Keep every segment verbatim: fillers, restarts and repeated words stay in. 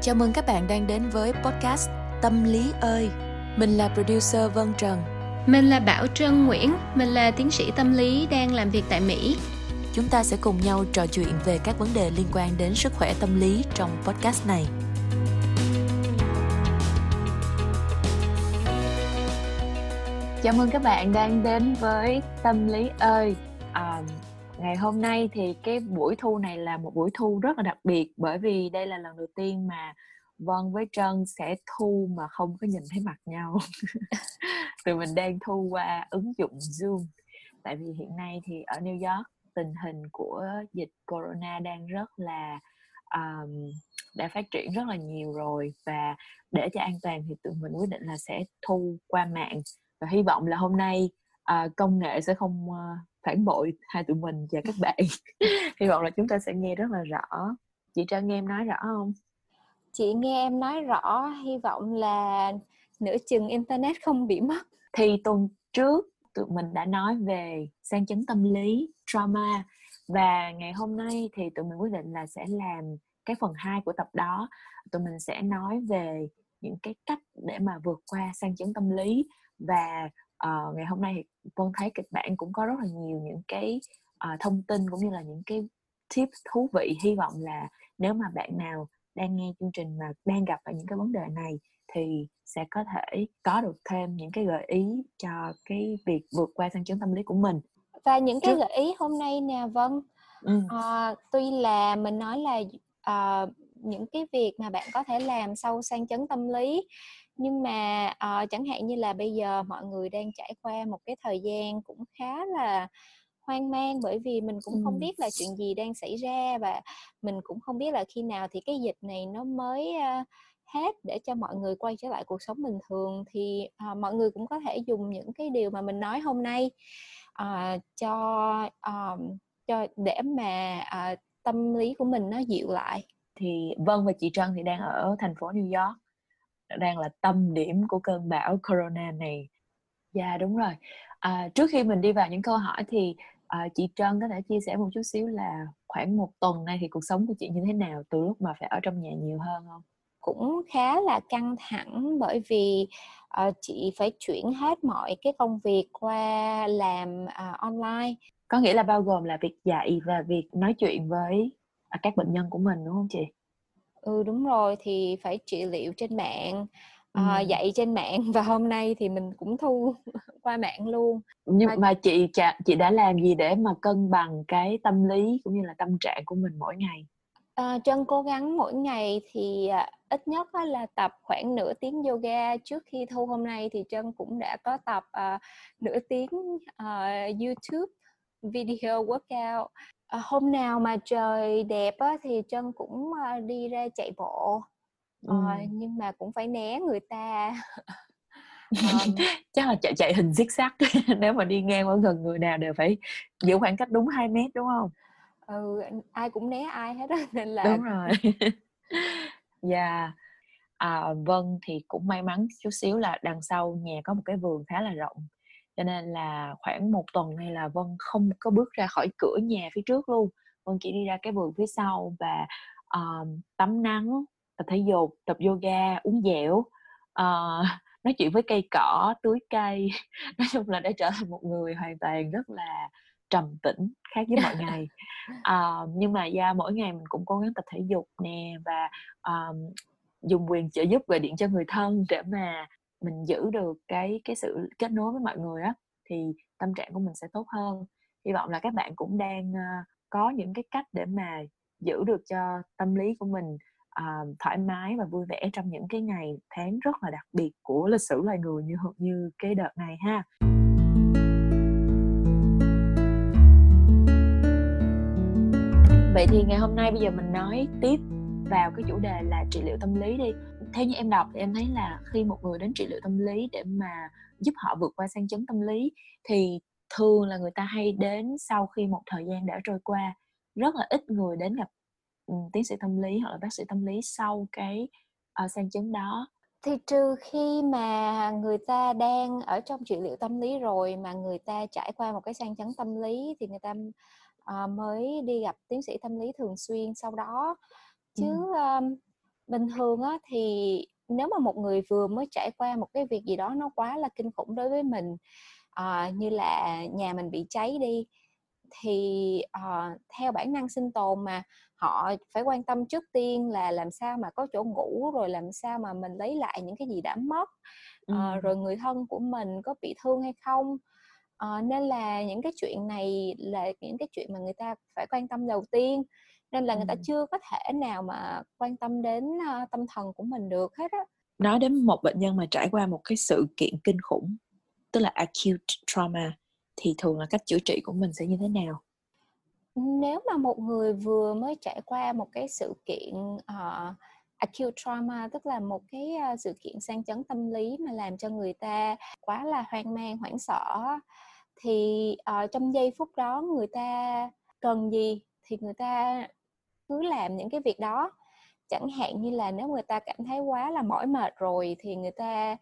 Chào mừng các bạn đang đến với podcast Tâm lý ơi. Mình là producer Vân Trần. Mình là Bảo Trân Nguyễn. Mình là tiến sĩ tâm lý đang làm việc tại Mỹ. Chúng ta sẽ cùng nhau trò chuyện về các vấn đề liên quan đến sức khỏe tâm lý trong podcast này. Chào mừng các bạn đang đến với Tâm lý ơi. À, ngày hôm nay thì cái buổi thu này là một buổi thu rất là đặc biệt, bởi vì đây là lần đầu tiên mà Vân với Trân sẽ thu mà không có nhìn thấy mặt nhau. Tụi mình đang thu qua ứng dụng Zoom. Tại vì hiện nay thì ở New York, tình hình của dịch Corona đang rất là um, đã phát triển rất là nhiều rồi. Và để cho an toàn thì tụi mình quyết định là sẽ thu qua mạng. Và hy vọng là hôm nay uh, công nghệ sẽ không uh, phản bội hai tụi mình và các bạn. Hy vọng là chúng ta sẽ nghe rất là rõ. Chị Trân nghe em nói rõ không? Chị nghe em nói rõ, hy vọng là nửa chừng internet không bị mất. Thì tuần trước tụi mình đã nói về sang chấn tâm lý, trauma. Và ngày hôm nay thì tụi mình quyết định là sẽ làm cái phần hai của tập đó. Tụi mình sẽ nói về những cái cách để mà vượt qua sang chấn tâm lý. Và uh, ngày hôm nay thì Vân thấy kịch bản cũng có rất là nhiều những cái uh, thông tin cũng như là những cái tips thú vị. Hy vọng là nếu mà bạn nào đang nghe chương trình mà đang gặp phải những cái vấn đề này thì sẽ có thể có được thêm những cái gợi ý cho cái việc vượt qua sang chấn tâm lý của mình. Và những cái Chứ... gợi ý hôm nay nè Vân, ừ. à, tuy là mình nói là à, những cái việc mà bạn có thể làm sau sang chấn tâm lý, nhưng mà à, chẳng hạn như là bây giờ mọi người đang trải qua một cái thời gian cũng khá là hoang mang, bởi vì mình cũng không biết là chuyện gì đang xảy ra và mình cũng không biết là khi nào thì cái dịch này nó mới uh, hết để cho mọi người quay trở lại cuộc sống bình thường. Thì uh, mọi người cũng có thể dùng những cái điều mà mình nói hôm nay uh, cho, uh, cho để mà uh, tâm lý của mình nó dịu lại. Thì Vân và chị Trân thì đang ở thành phố New York, đang là tâm điểm của cơn bão Corona này. Dạ yeah, đúng rồi. À, trước khi mình đi vào những câu hỏi thì à, chị Trân có thể chia sẻ một chút xíu là khoảng một tuần nay thì cuộc sống của chị như thế nào, từ lúc mà phải ở trong nhà nhiều hơn không? Cũng khá là căng thẳng, bởi vì à, chị phải chuyển hết mọi cái công việc qua làm à, online. Có nghĩa là bao gồm là việc dạy và việc nói chuyện với à, các bệnh nhân của mình đúng không chị? Ừ đúng rồi, thì phải trị liệu trên mạng. À, dạy trên mạng, và hôm nay thì mình cũng thu qua mạng luôn. Nhưng mà, mà chị chị đã làm gì để mà cân bằng cái tâm lý cũng như là tâm trạng của mình mỗi ngày? À, Trân cố gắng mỗi ngày thì à, ít nhất là tập khoảng nửa tiếng yoga. Trước khi thu hôm nay thì Trân cũng đã có tập à, nửa tiếng à, YouTube video workout. À, hôm nào mà trời đẹp á, thì Trân cũng à, đi ra chạy bộ. Ừ. Ờ, nhưng mà cũng phải né người ta. um, Chắc là chạy, chạy hình zigzag. Nếu mà đi ngang ở gần người nào đều phải giữ khoảng cách đúng hai mét đúng không? Ừ, ai cũng né ai hết đó, nên là... Đúng rồi. Dạ. yeah. à, Vân thì cũng may mắn chút xíu là đằng sau nhà có một cái vườn khá là rộng, cho nên là khoảng một tuần nay là Vân không có bước ra khỏi cửa nhà phía trước luôn. Vân chỉ đi ra cái vườn phía sau và um, tắm nắng, tập thể dục, tập yoga, uống dẻo, uh, nói chuyện với cây cỏ, tưới cây. Nói chung là đã trở thành một người hoàn toàn rất là trầm tĩnh, khác với mọi ngày. Uh, nhưng mà ra yeah, mỗi ngày mình cũng cố gắng tập thể dục nè, và um, dùng quyền trợ giúp gọi điện cho người thân để mà mình giữ được cái, cái sự kết nối với mọi người á, thì tâm trạng của mình sẽ tốt hơn. Hy vọng là các bạn cũng đang uh, có những cái cách để mà giữ được cho tâm lý của mình Uh, thoải mái và vui vẻ trong những cái ngày tháng rất là đặc biệt của lịch sử loài người như như cái đợt này ha. Vậy thì ngày hôm nay bây giờ mình nói tiếp vào cái chủ đề là trị liệu tâm lý đi. Theo như em đọc thì em thấy là khi một người đến trị liệu tâm lý để mà giúp họ vượt qua sang chấn tâm lý thì thường là người ta hay đến sau khi một thời gian đã trôi qua. Rất là ít người đến gặp tiến sĩ tâm lý hoặc là bác sĩ tâm lý sau cái uh, sang chấn đó. Thì trừ khi mà người ta đang ở trong trị liệu tâm lý rồi mà người ta trải qua một cái sang chấn tâm lý thì người ta uh, mới đi gặp tiến sĩ tâm lý thường xuyên sau đó. Chứ ừ. um, Bình thường á, thì nếu mà một người vừa mới trải qua một cái việc gì đó nó quá là kinh khủng đối với mình, à, như là nhà mình bị cháy đi, thì à, theo bản năng sinh tồn mà, họ phải quan tâm trước tiên là làm sao mà có chỗ ngủ, rồi làm sao mà mình lấy lại những cái gì đã mất, à, ừ. rồi người thân của mình có bị thương hay không. À, nên là những cái chuyện này là những cái chuyện mà người ta phải quan tâm đầu tiên. Nên là người ta chưa có thể nào mà quan tâm đến uh, tâm thần của mình được hết á. Nói đến một bệnh nhân mà trải qua một cái sự kiện kinh khủng, tức là acute trauma, thì thường là cách chữa trị của mình sẽ như thế nào? Nếu mà một người vừa mới trải qua một cái sự kiện uh, acute trauma, tức là một cái uh, sự kiện sang chấn tâm lý mà làm cho người ta quá là hoang mang, hoảng sợ, thì uh, trong giây phút đó người ta cần gì thì người ta cứ làm những cái việc đó. Chẳng hạn như là nếu người ta cảm thấy quá là mỏi mệt rồi thì người ta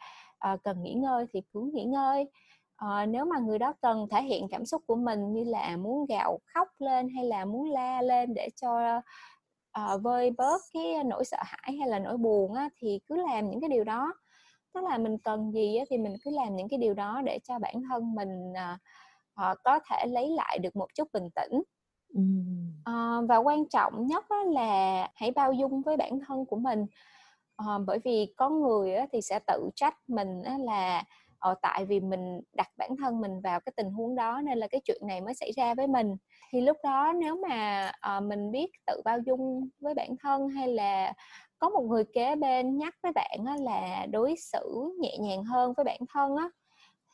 uh, cần nghỉ ngơi thì cứ nghỉ ngơi. Uh, nếu mà người đó cần thể hiện cảm xúc của mình, như là muốn gào khóc lên hay là muốn la lên để cho uh, vơi bớt cái nỗi sợ hãi hay là nỗi buồn á, thì cứ làm những cái điều đó. Tức là mình cần gì á, thì mình cứ làm những cái điều đó để cho bản thân mình uh, uh, có thể lấy lại được một chút bình tĩnh. À, và quan trọng nhất là hãy bao dung với bản thân của mình, à, bởi vì có người thì sẽ tự trách mình là ờ, tại vì mình đặt bản thân mình vào cái tình huống đó nên là cái chuyện này mới xảy ra với mình. Thì lúc đó nếu mà à, mình biết tự bao dung với bản thân, hay là có một người kế bên nhắc với bạn là đối xử nhẹ nhàng hơn với bản thân,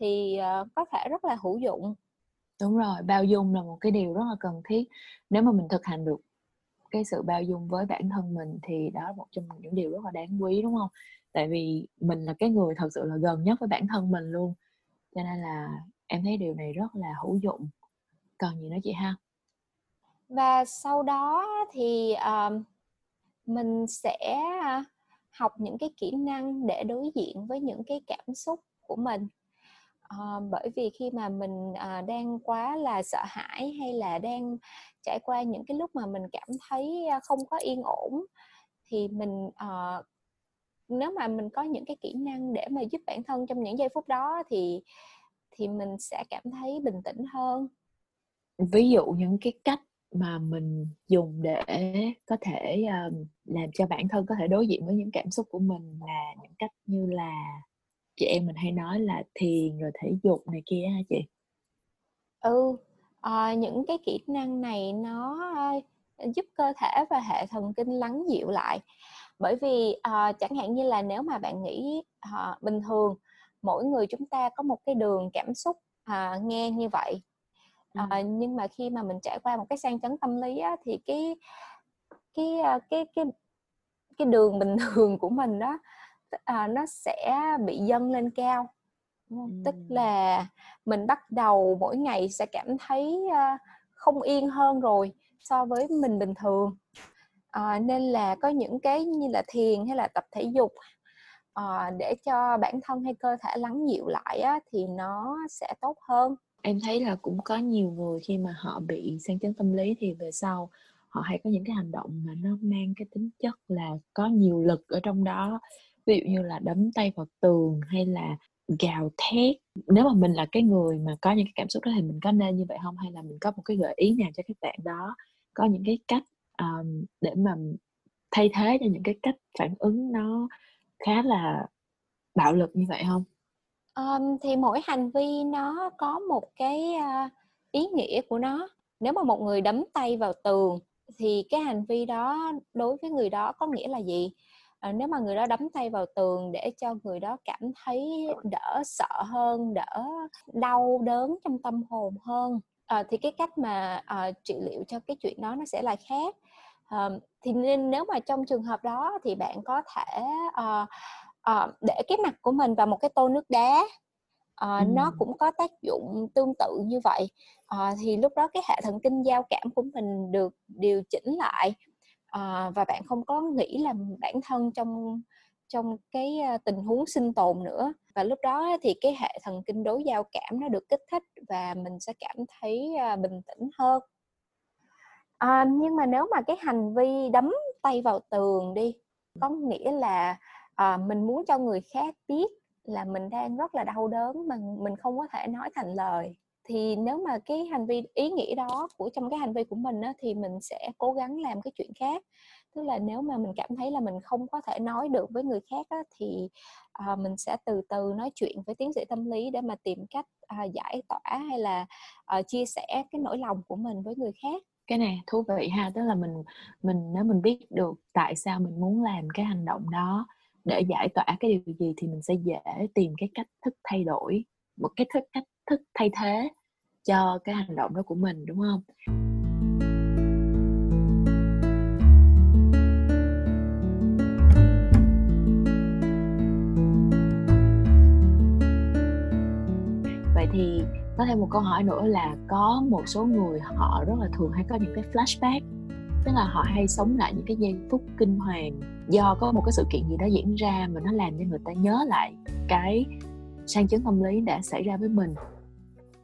thì có thể rất là hữu dụng. Đúng rồi, bao dung là một cái điều rất là cần thiết. Nếu mà mình thực hành được cái sự bao dung với bản thân mình thì đó là một trong những điều rất là đáng quý, đúng không? Tại vì mình là cái người thật sự là gần nhất với bản thân mình luôn. Cho nên là em thấy điều này rất là hữu dụng. Còn gì nữa chị ha? Và sau đó thì uh, mình sẽ học những cái kỹ năng để đối diện với những cái cảm xúc của mình. À, bởi vì khi mà mình à, đang quá là sợ hãi, hay là đang trải qua những cái lúc mà mình cảm thấy không có yên ổn, thì mình à, nếu mà mình có những cái kỹ năng để mà giúp bản thân trong những giây phút đó thì thì mình sẽ cảm thấy bình tĩnh hơn. Ví dụ những cái cách mà mình dùng để có thể uh, làm cho bản thân có thể đối diện với những cảm xúc của mình là những cách như là chị em mình hay nói là thiền rồi thể dục này kia hả chị? Ừ, à, những cái kỹ năng này nó giúp cơ thể và hệ thần kinh lắng dịu lại. Bởi vì à, chẳng hạn như là nếu mà bạn nghĩ à, bình thường mỗi người chúng ta có một cái đường cảm xúc à, ngang như vậy, à, ừ. nhưng mà khi mà mình trải qua một cái sang chấn tâm lý á, thì cái cái cái cái cái đường bình thường của mình đó, À, nó sẽ bị dâng lên cao. ừ. Tức là mình bắt đầu mỗi ngày sẽ cảm thấy uh, không yên hơn rồi so với mình bình thường, à, nên là có những cái như là thiền hay là tập thể dục uh, để cho bản thân hay cơ thể lắng dịu lại á, thì nó sẽ tốt hơn. Em thấy là cũng có nhiều người khi mà họ bị sang chấn tâm lý thì về sau họ hay có những cái hành động mà nó mang cái tính chất là có nhiều lực ở trong đó, ví dụ như là đấm tay vào tường hay là gào thét. Nếu mà mình là cái người mà có những cái cảm xúc đó thì mình có nên như vậy không? Hay là mình có một cái gợi ý nào cho các bạn đó có những cái cách um, để mà thay thế cho những cái cách phản ứng nó khá là bạo lực như vậy không? Um, thì mỗi hành vi nó có một cái uh, ý nghĩa của nó. Nếu mà một người đấm tay vào tường thì cái hành vi đó đối với người đó có nghĩa là gì? Nếu mà người đó đấm tay vào tường để cho người đó cảm thấy đỡ sợ hơn, đỡ đau đớn trong tâm hồn hơn, à, thì cái cách mà à, trị liệu cho cái chuyện đó nó sẽ là khác. À, thì nên nếu mà trong trường hợp đó thì bạn có thể à, à, để cái mặt của mình vào một cái tô nước đá, à, ừ. nó cũng có tác dụng tương tự như vậy. À, thì lúc đó cái hệ thần kinh giao cảm của mình được điều chỉnh lại. À, và bạn không có nghĩ là bản thân trong trong cái tình huống sinh tồn nữa, và lúc đó thì cái hệ thần kinh đối giao cảm nó được kích thích và mình sẽ cảm thấy bình tĩnh hơn. À, nhưng mà nếu mà cái hành vi đấm tay vào tường đi Có nghĩa là à, mình muốn cho người khác biết là mình đang rất là đau đớn mà mình không có thể nói thành lời. Thì nếu mà cái hành vi ý nghĩa đó của trong cái hành vi của mình á, thì mình sẽ cố gắng làm cái chuyện khác. Tức là nếu mà mình cảm thấy là mình không có thể nói được với người khác á, thì à, mình sẽ từ từ nói chuyện với tiến sĩ tâm lý để mà tìm cách à, giải tỏa hay là à, chia sẻ cái nỗi lòng của mình với người khác. Cái này thú vị ha, tức là mình mình nếu mình biết được tại sao mình muốn làm cái hành động đó để giải tỏa cái điều gì thì mình sẽ dễ tìm cái cách thức thay đổi, một cái thức, cách thức thay thế cho cái hành động đó của mình, đúng không? Vậy thì có thêm một câu hỏi nữa là có một số người họ rất là thường hay có những cái flashback, tức là họ hay sống lại những cái giây phút kinh hoàng do có một cái sự kiện gì đó diễn ra mà nó làm cho người ta nhớ lại cái sang chấn tâm lý đã xảy ra với mình.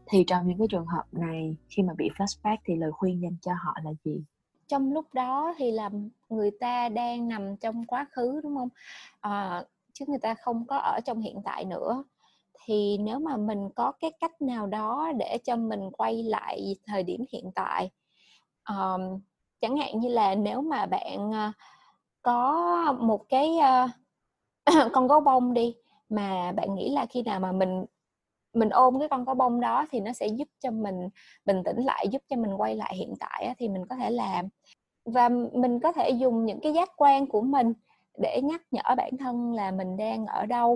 Thì trong những cái trường hợp này, khi mà bị flashback thì lời khuyên dành cho họ là gì? Trong lúc đó thì là người ta đang nằm trong quá khứ, đúng không? À, chứ người ta không có ở trong hiện tại nữa. Thì nếu mà mình có cái cách nào đó để cho mình quay lại thời điểm hiện tại, à, chẳng hạn như là nếu mà bạn có một cái uh, con gấu bông đi, mà bạn nghĩ là khi nào mà mình mình ôm cái con gấu bông đó thì nó sẽ giúp cho mình bình tĩnh lại, giúp cho mình quay lại hiện tại, thì mình có thể làm. Và mình có thể dùng những cái giác quan của mình để nhắc nhở bản thân là mình đang ở đâu.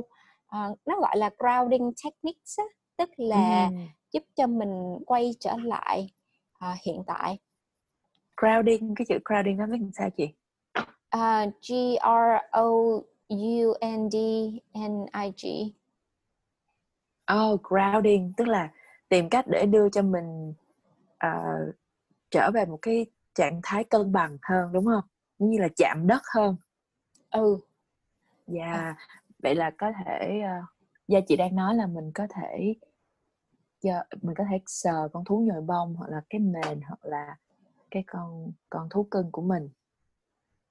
Uh, nó gọi là grounding techniques, tức là ừ. giúp cho mình quay trở lại uh, hiện tại. Grounding, cái chữ grounding nó viết sao chị? Uh, G R O U N D N I G. Oh, grounding, tức là tìm cách để đưa cho mình uh, trở về một cái trạng thái cân bằng hơn, đúng không? Như là chạm đất hơn. Ừ. Dạ, yeah. À. Vậy là có thể uh, do chị đang nói là mình có thể do, mình có thể sờ con thú nhồi bông hoặc là cái mền hoặc là cái con con thú cưng của mình.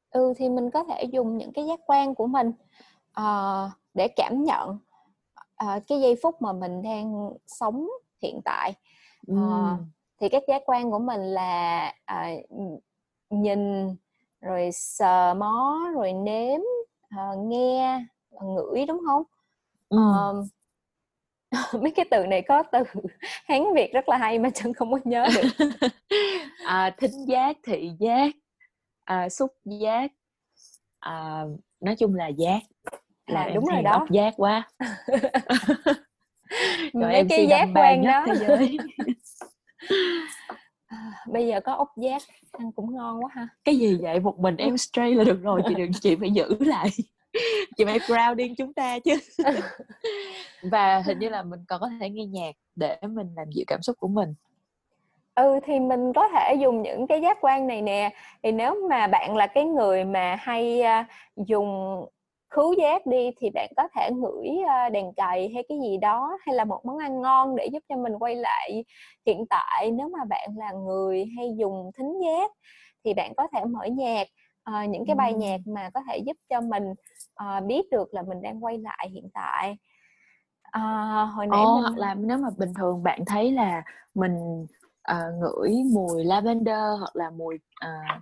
Ừ, thì mình có thể dùng những cái giác quan của mình uh, để cảm nhận uh, cái giây phút mà mình đang sống hiện tại. Uh, mm. Thì các giác quan của mình là uh, nhìn, rồi sờ mó, rồi nếm, uh, nghe, ngửi, đúng không? Mm. Uh, mấy cái từ này có từ Hán Việt rất là hay mà Trân không có nhớ được. À, thính giác, thị giác, à, xúc giác, à, nói chung là giác là à, đúng rồi đó, giác quá. Mấy cái giác quan đó. À, bây giờ có ốc giác ăn cũng ngon quá ha. Cái gì vậy, một mình em stray là được rồi. Chị đừng, chị phải giữ lại, chị phải grounding chúng ta chứ. Và hình như là mình còn có thể nghe nhạc để mình làm dịu cảm xúc của mình. Ừ, thì mình có thể dùng những cái giác quan này nè. Thì nếu mà bạn là cái người mà hay uh, dùng khứu giác đi, thì bạn có thể ngửi uh, đèn cầy hay cái gì đó, hay là một món ăn ngon để giúp cho mình quay lại hiện tại. Nếu mà bạn là người hay dùng thính giác thì bạn có thể mở nhạc, uh, những cái bài ừ. nhạc mà có thể giúp cho mình uh, biết được là mình đang quay lại hiện tại. Uh, hồi nãy oh, mình... là nếu mà bình thường bạn thấy là mình Uh, ngửi mùi lavender hoặc là mùi uh,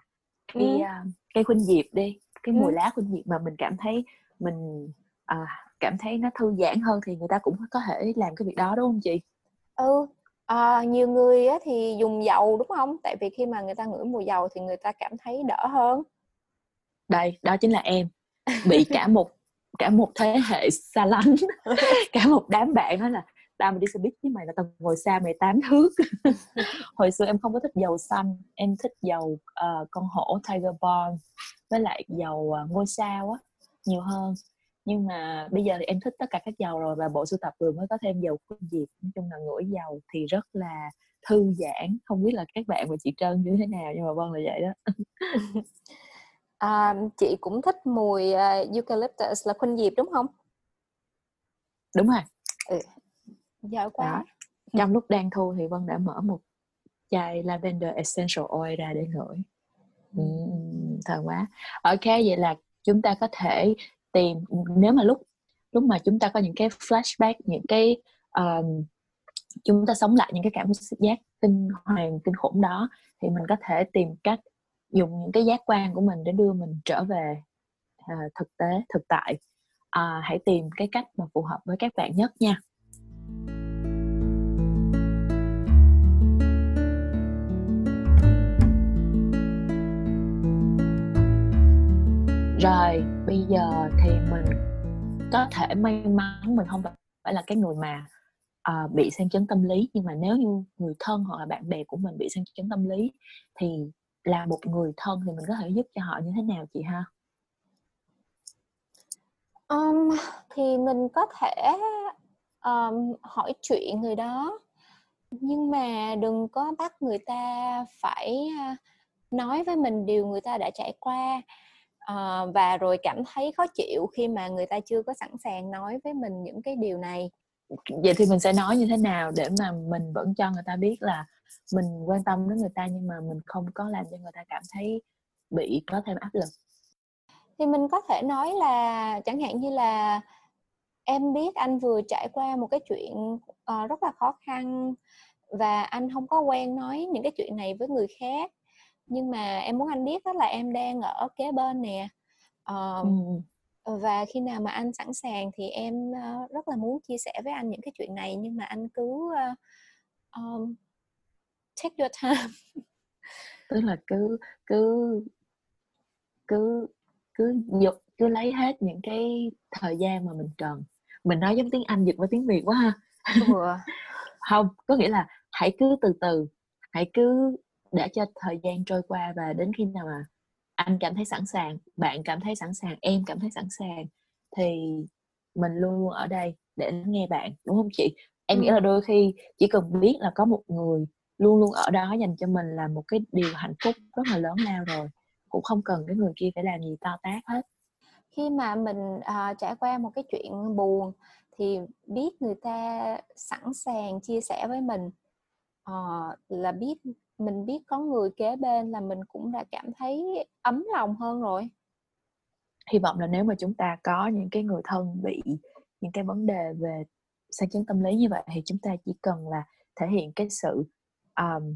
ừ. cái, uh, cây khuynh diệp đi, cái mùi ừ. lá khuynh diệp mà mình cảm thấy mình uh, cảm thấy nó thư giãn hơn thì người ta cũng có thể làm cái việc đó, đúng không chị? Ừ, uh, nhiều người á thì dùng dầu, đúng không? Tại vì khi mà người ta ngửi mùi dầu thì người ta cảm thấy đỡ hơn. Đây, đó chính là em bị cả một cả một thế hệ xa lánh, cả một đám bạn nói là tao mà đi xe buýt với mày là tao ngồi xa mày tám thước. Hồi xưa em không có thích dầu xanh, em thích dầu uh, con hổ Tiger Balm với lại dầu uh, ngôi sao á nhiều hơn. Nhưng mà bây giờ thì em thích tất cả các dầu rồi, và bộ sưu tập vừa mới có thêm dầu khuynh diệp. Nói chung là ngửi dầu thì rất là thư giãn. Không biết là các bạn và chị Trân như thế nào, nhưng mà Vân là vậy đó. À, chị cũng thích mùi uh, eucalyptus là khuynh diệp, đúng không? Đúng rồi. Ừ. Dạ quá. Đó. Trong lúc đang thu thì Vân đã mở một chai lavender essential oil ra để ngửi. Ừ, thơm quá. Ok, vậy là chúng ta có thể tìm, nếu mà lúc lúc mà chúng ta có những cái flashback, những cái um, chúng ta sống lại những cái cảm giác kinh hoàng, kinh khủng đó, thì mình có thể tìm cách dùng những cái giác quan của mình để đưa mình trở về uh, thực tế, thực tại. Uh, hãy tìm cái cách mà phù hợp với các bạn nhất nha. Rồi, bây giờ thì mình có thể may mắn mình không phải là cái người mà uh, bị sang chấn tâm lý, nhưng mà nếu như người thân hoặc là bạn bè của mình bị sang chấn tâm lý thì là một người thân thì mình có thể giúp cho họ như thế nào chị ha? Um, thì mình có thể um, hỏi chuyện người đó, nhưng mà đừng có bắt người ta phải nói với mình điều người ta đã trải qua. Uh, và rồi cảm thấy khó chịu khi mà người ta chưa có sẵn sàng nói với mình những cái điều này. Vậy thì mình sẽ nói như thế nào để mà mình vẫn cho người ta biết là mình quan tâm đến người ta, nhưng mà mình không có làm cho người ta cảm thấy bị có thêm áp lực? Thì mình có thể nói là chẳng hạn như là em biết anh vừa trải qua một cái chuyện uh, rất là khó khăn, và anh không có quen nói những cái chuyện này với người khác, nhưng mà em muốn anh biết đó là em đang ở kế bên nè. uh, ừ. Và khi nào mà anh sẵn sàng thì em uh, rất là muốn chia sẻ với anh những cái chuyện này, nhưng mà anh cứ uh, um, take your time. Tức là cứ cứ cứ cứ giật cứ lấy hết những cái thời gian mà mình cần. Mình nói giống tiếng Anh dịch với tiếng Việt quá ha. Không, có nghĩa là hãy cứ từ từ, hãy cứ để cho thời gian trôi qua, và đến khi nào mà anh cảm thấy sẵn sàng, bạn cảm thấy sẵn sàng, em cảm thấy sẵn sàng thì mình luôn luôn ở đây để nghe bạn, đúng không chị? Em ừ. nghĩ là đôi khi chỉ cần biết là có một người luôn luôn ở đó dành cho mình là một cái điều hạnh phúc rất là lớn lao rồi, cũng không cần cái người kia phải làm gì to tát hết. Khi mà mình uh, trải qua một cái chuyện buồn thì biết người ta sẵn sàng chia sẻ với mình, uh, là biết mình biết có người kế bên là mình cũng đã cảm thấy ấm lòng hơn rồi. Hy vọng là nếu mà chúng ta có những cái người thân bị những cái vấn đề về sang chấn tâm lý như vậy thì chúng ta chỉ cần là thể hiện cái sự um,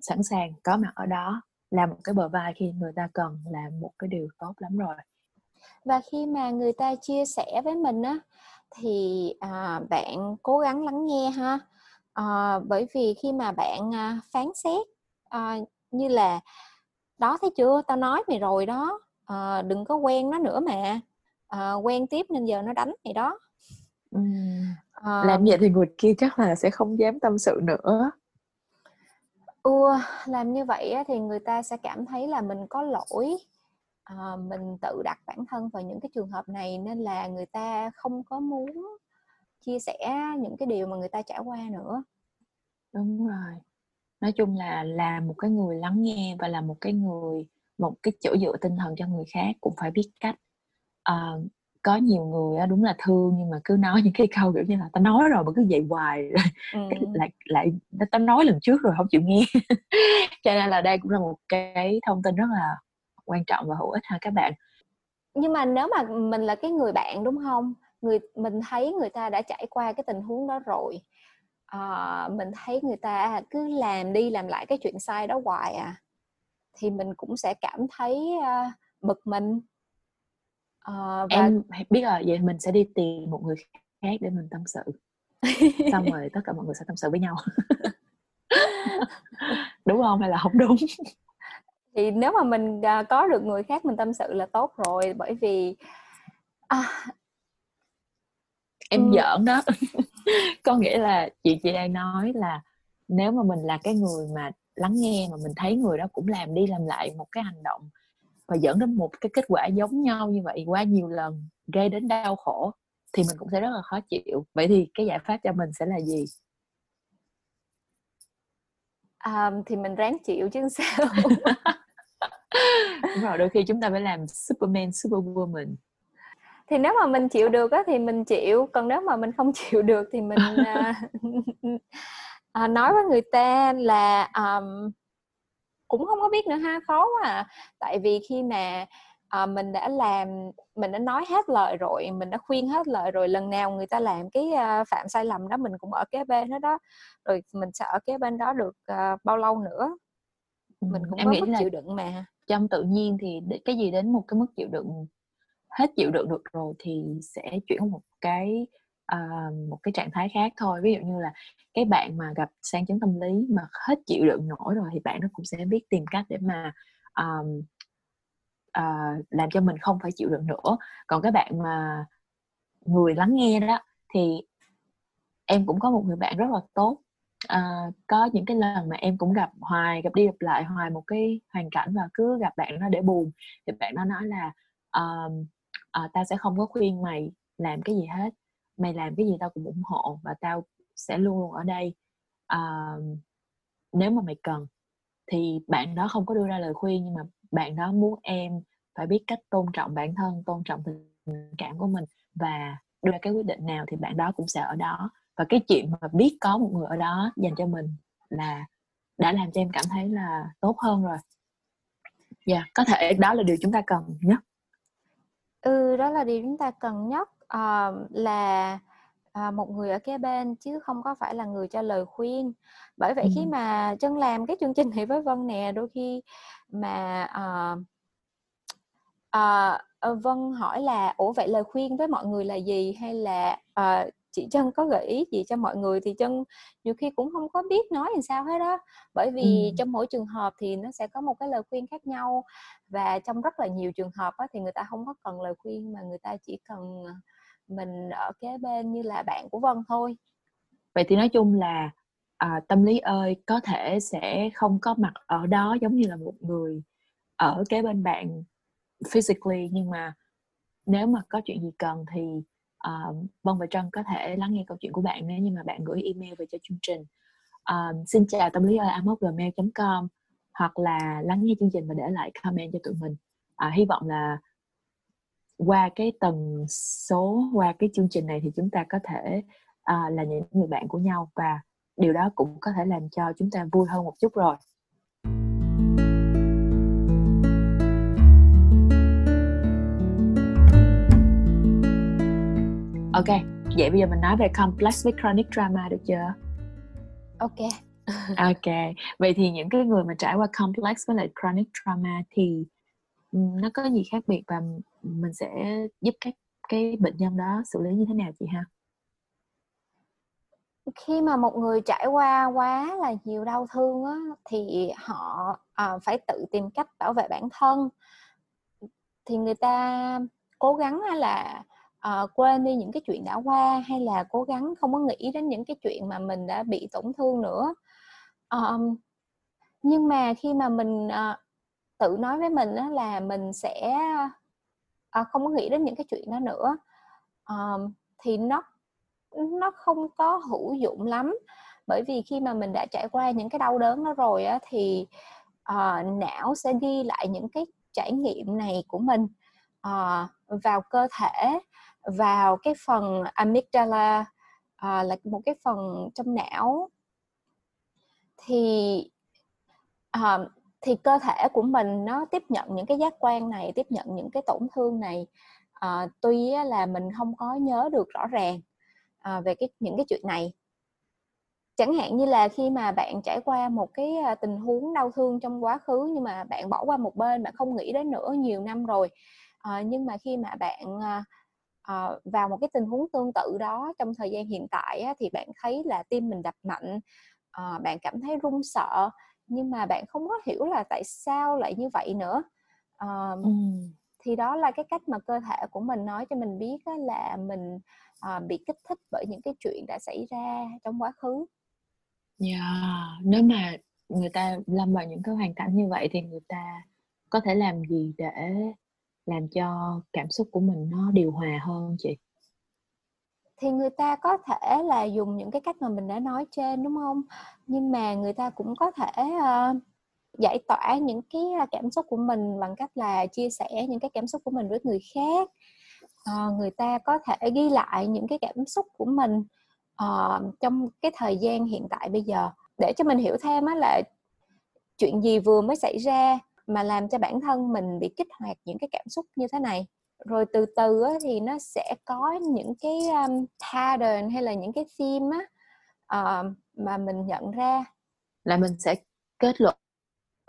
sẵn sàng, có mặt ở đó, là một cái bờ vai khi người ta cần là một cái điều tốt lắm rồi. Và khi mà người ta chia sẻ với mình á, thì à, bạn cố gắng lắng nghe ha. À, bởi vì khi mà bạn à, phán xét à, như là đó thấy chưa, tao nói mày rồi đó, à, đừng có quen nó nữa mà, à, quen tiếp nên giờ nó đánh mày đó. Ừ. À, làm vậy thì người kia chắc là sẽ không dám tâm sự nữa. Ừ, làm như vậy thì người ta sẽ cảm thấy là mình có lỗi, à, mình tự đặt bản thân vào những cái trường hợp này nên là người ta không có muốn chia sẻ những cái điều mà người ta trải qua nữa. Đúng rồi. Nói chung là là một cái người lắng nghe và là một cái người, một cái chỗ dựa tinh thần cho người khác cũng phải biết cách. À, có nhiều người đúng là thương nhưng mà cứ nói những cái câu kiểu như là tao nói rồi mà cứ vậy hoài rồi. Ừ. lại lại tao nói lần trước rồi không chịu nghe. Cho nên là đây cũng là một cái thông tin rất là quan trọng và hữu ích ha các bạn. Nhưng mà nếu mà mình là cái người bạn đúng không, người mình thấy người ta đã trải qua cái tình huống đó rồi, à, mình thấy người ta cứ làm đi làm lại cái chuyện sai đó hoài à, thì mình cũng sẽ cảm thấy uh, bực mình. Uh, và... Em biết rồi, vậy mình sẽ đi tìm một người khác để mình tâm sự. Xong rồi tất cả mọi người sẽ tâm sự với nhau. Đúng không hay là không đúng? Thì nếu mà mình có được người khác mình tâm sự là tốt rồi. Bởi vì à... Em ừ. giỡn đó. Có nghĩa là chị chị đang nói là nếu mà mình là cái người mà lắng nghe mà mình thấy người đó cũng làm đi làm lại một cái hành động và dẫn đến một cái kết quả giống nhau như vậy quá nhiều lần, gây đến đau khổ, thì mình cũng sẽ rất là khó chịu. Vậy thì cái giải pháp cho mình sẽ là gì? À, thì mình ráng chịu chứ sao. Đúng rồi, đôi khi chúng ta phải làm Superman, Superwoman. Thì nếu mà mình chịu được á, thì mình chịu. Còn nếu mà mình không chịu được thì mình à, nói với người ta là... Um, cũng không có biết nữa ha, khó quá à. Tại vì khi mà à, mình đã làm, mình đã nói hết lời rồi, mình đã khuyên hết lời rồi, lần nào người ta làm cái uh, phạm sai lầm đó mình cũng ở kế bên hết đó, rồi mình sẽ ở kế bên đó được uh, bao lâu nữa, mình cũng ừ, có mức chịu đựng mà. Trong tự nhiên thì cái gì đến một cái mức chịu đựng, hết chịu đựng được rồi thì sẽ chuyển một cái uh, một cái trạng thái khác thôi. Ví dụ như là cái bạn mà gặp sang chấn tâm lý mà hết chịu đựng nổi rồi thì bạn nó cũng sẽ biết tìm cách để mà um, uh, làm cho mình không phải chịu đựng nữa. Còn cái bạn mà người lắng nghe đó thì em cũng có một người bạn rất là tốt. À, có những cái lần mà em cũng gặp hoài, gặp đi gặp lại hoài một cái hoàn cảnh và cứ gặp bạn nó để buồn, thì bạn nó nói là uh, uh, tao sẽ không có khuyên mày làm cái gì hết, mày làm cái gì tao cũng ủng hộ và tao sẽ luôn luôn ở đây uh, nếu mà mày cần. Thì bạn đó không có đưa ra lời khuyên, nhưng mà bạn đó muốn em phải biết cách tôn trọng bản thân, tôn trọng tình cảm của mình và đưa ra cái quyết định nào thì bạn đó cũng sẽ ở đó. Và cái chuyện mà biết có một người ở đó dành cho mình là đã làm cho em cảm thấy là tốt hơn rồi. Dạ, yeah, có thể đó là điều chúng ta cần nhất. Ừ, đó là điều chúng ta cần nhất, à, là à, một người ở kế bên chứ không có phải là người cho lời khuyên. Bởi vậy ừ. khi mà Trân làm cái chương trình này với Vân nè, đôi khi mà à, à, Vân hỏi là ủa vậy lời khuyên với mọi người là gì, hay là... À, chị Trân có gợi ý gì cho mọi người, thì Trân nhiều khi cũng không có biết nói làm sao hết đó, bởi vì ừ. trong mỗi trường hợp thì nó sẽ có một cái lời khuyên khác nhau, và trong rất là nhiều trường hợp đó, thì người ta không có cần lời khuyên mà người ta chỉ cần mình ở kế bên như là bạn của Vân thôi. Vậy thì nói chung là à, Tâm Lý ơi có thể sẽ không có mặt ở đó giống như là một người ở kế bên bạn physically, nhưng mà nếu mà có chuyện gì cần thì Uh, Vân và Trân có thể lắng nghe câu chuyện của bạn nếu như mà bạn gửi email về cho chương trình uh, xin chào tâm lý ơi a m o c gmail chấm com, hoặc là lắng nghe chương trình và để lại comment cho tụi mình. Uh, hy vọng là qua cái tần số, qua cái chương trình này thì chúng ta có thể uh, là những người bạn của nhau, và điều đó cũng có thể làm cho chúng ta vui hơn một chút rồi. Ok, vậy bây giờ mình nói về complex với chronic trauma được chưa? Ok. Ok, vậy thì những cái người mà trải qua complex với lại chronic trauma thì nó có gì khác biệt và mình sẽ giúp các cái bệnh nhân đó xử lý như thế nào chị ha? Khi mà một người trải qua quá là nhiều đau thương á, thì họ à, phải tự tìm cách bảo vệ bản thân. Thì người ta cố gắng là À, quên đi những cái chuyện đã qua, hay là cố gắng không có nghĩ đến những cái chuyện mà mình đã bị tổn thương nữa. à, Nhưng mà khi mà mình à, tự nói với mình đó là mình sẽ à, không có nghĩ đến những cái chuyện đó nữa, à, thì nó, nó không có hữu dụng lắm. Bởi vì khi mà mình đã trải qua những cái đau đớn đó rồi á, thì à, não sẽ ghi lại những cái trải nghiệm này của mình à, vào cơ thể, vào cái phần amygdala, à, là một cái phần trong não. Thì à, thì cơ thể của mình nó tiếp nhận những cái giác quan này, tiếp nhận những cái tổn thương này, à, tuy là mình không có nhớ được rõ ràng à, về cái, những cái chuyện này. Chẳng hạn như là khi mà bạn trải qua một cái tình huống đau thương trong quá khứ, nhưng mà bạn bỏ qua một bên, bạn không nghĩ đến nữa nhiều năm rồi. À, nhưng mà khi mà bạn à, à, vào một cái tình huống tương tự đó trong thời gian hiện tại á, thì bạn thấy là tim mình đập mạnh, à, bạn cảm thấy run sợ, nhưng mà bạn không có hiểu là tại sao lại như vậy nữa. à, ừ. Thì đó là cái cách mà cơ thể của mình nói cho mình biết á, là mình à, bị kích thích bởi những cái chuyện đã xảy ra trong quá khứ. Yeah. Nếu mà người ta lâm vào những cái hoàn cảnh như vậy thì người ta có thể làm gì để làm cho cảm xúc của mình nó điều hòa hơn chị? Thì người ta có thể là dùng những cái cách mà mình đã nói trên, đúng không? Nhưng mà người ta cũng có thể uh, giải tỏa những cái cảm xúc của mình bằng cách là chia sẻ những cái cảm xúc của mình với người khác. Uh, người ta có thể ghi lại những cái cảm xúc của mình uh, trong cái thời gian hiện tại bây giờ, để cho mình hiểu thêm là chuyện gì vừa mới xảy ra, mà làm cho bản thân mình bị kích hoạt những cái cảm xúc như thế này. Rồi từ từ á, thì nó sẽ có những cái um, pattern hay là những cái theme á, uh, mà mình nhận ra. Là mình sẽ kết luận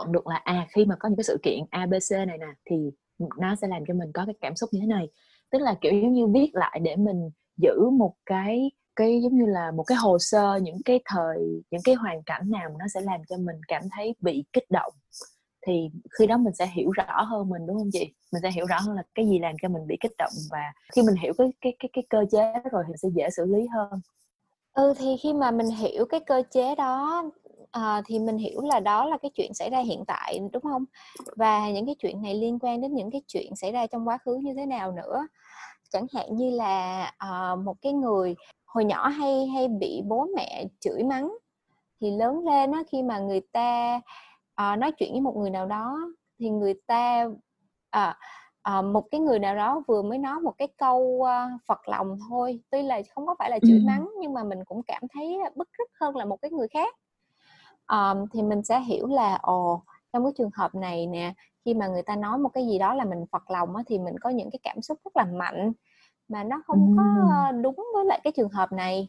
được là à, khi mà có những cái sự kiện a bê xê này nè thì nó sẽ làm cho mình có cái cảm xúc như thế này. Tức là kiểu giống như viết lại để mình giữ một cái cái giống như là một cái hồ sơ những cái thời, những cái hoàn cảnh nào mà nó sẽ làm cho mình cảm thấy bị kích động. Thì khi đó mình sẽ hiểu rõ hơn mình, đúng không chị? Mình sẽ hiểu rõ hơn là cái gì làm cho mình bị kích động, và khi mình hiểu cái cái cái, cái cơ chế đó rồi thì sẽ dễ xử lý hơn. Ừ, thì khi mà mình hiểu cái cơ chế đó à, thì mình hiểu là đó là cái chuyện xảy ra hiện tại, đúng không? Và những cái chuyện này liên quan đến những cái chuyện xảy ra trong quá khứ như thế nào nữa. Chẳng hạn như là à, một cái người hồi nhỏ hay hay bị bố mẹ chửi mắng, thì lớn lên á, khi mà người ta à, nói chuyện với một người nào đó thì người ta à, à, một cái người nào đó vừa mới nói một cái câu à, phật lòng thôi, tuy là không có phải là chửi mắng nhưng mà mình cũng cảm thấy bức rứt hơn là một cái người khác. à, thì mình sẽ hiểu là ồ, trong cái trường hợp này nè, khi mà người ta nói một cái gì đó là mình phật lòng á, thì mình có những cái cảm xúc rất là mạnh mà nó không có đúng với lại cái trường hợp này.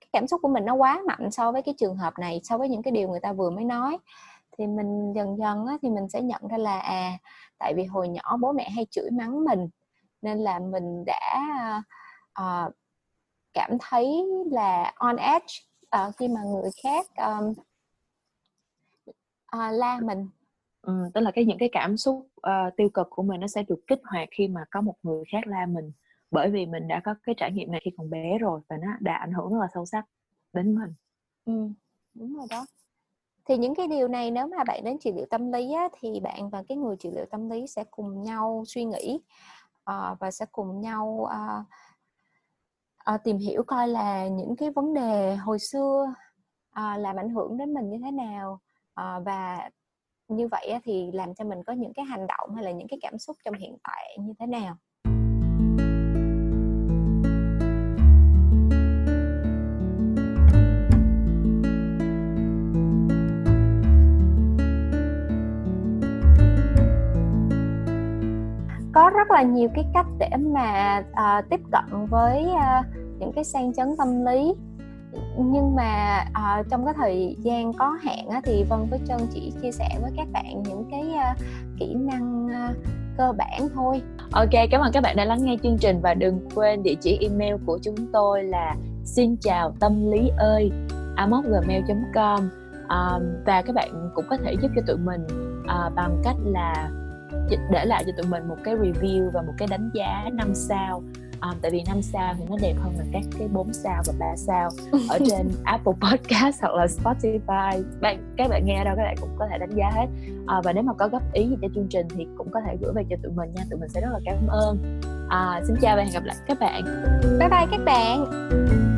Cái cảm xúc của mình nó quá mạnh so với cái trường hợp này, so với những cái điều người ta vừa mới nói. Thì mình dần dần á, thì mình sẽ nhận ra là à, tại vì hồi nhỏ bố mẹ hay chửi mắng mình nên là mình đã à, cảm thấy là on edge à, khi mà người khác à, à, la mình. Ừ, tức là cái những cái cảm xúc à, tiêu cực của mình nó sẽ được kích hoạt khi mà có một người khác la mình, bởi vì mình đã có cái trải nghiệm này khi còn bé rồi và nó đã ảnh hưởng rất là sâu sắc đến mình. Ừ, đúng rồi đó. Thì những cái điều này nếu mà bạn đến trị liệu tâm lý á, thì bạn và cái người trị liệu tâm lý sẽ cùng nhau suy nghĩ uh, và sẽ cùng nhau uh, uh, tìm hiểu coi là những cái vấn đề hồi xưa uh, làm ảnh hưởng đến mình như thế nào, uh, và như vậy á, thì làm cho mình có những cái hành động hay là những cái cảm xúc trong hiện tại như thế nào. Có rất là nhiều cái cách để mà uh, tiếp cận với uh, những cái sang chấn tâm lý, nhưng mà uh, trong cái thời gian có hạn á, thì Vân với Trân chỉ chia sẻ với các bạn những cái uh, kỹ năng uh, cơ bản thôi. Ok, cảm ơn các bạn đã lắng nghe chương trình, và đừng quên địa chỉ email của chúng tôi là xin chào tâm lý ơi a còng gmail chấm com. uh, Và các bạn cũng có thể giúp cho tụi mình uh, bằng cách là để lại cho tụi mình một cái review và một cái đánh giá năm sao. à, Tại vì năm sao thì nó đẹp hơn là các cái bốn sao và ba sao ở trên Apple Podcast hoặc là Spotify. bạn, Các bạn nghe đâu các bạn cũng có thể đánh giá hết. à, Và nếu mà có góp ý gì cho chương trình thì cũng có thể gửi về cho tụi mình nha. Tụi mình sẽ rất là cảm ơn. à, Xin chào và hẹn gặp lại các bạn. Bye bye các bạn.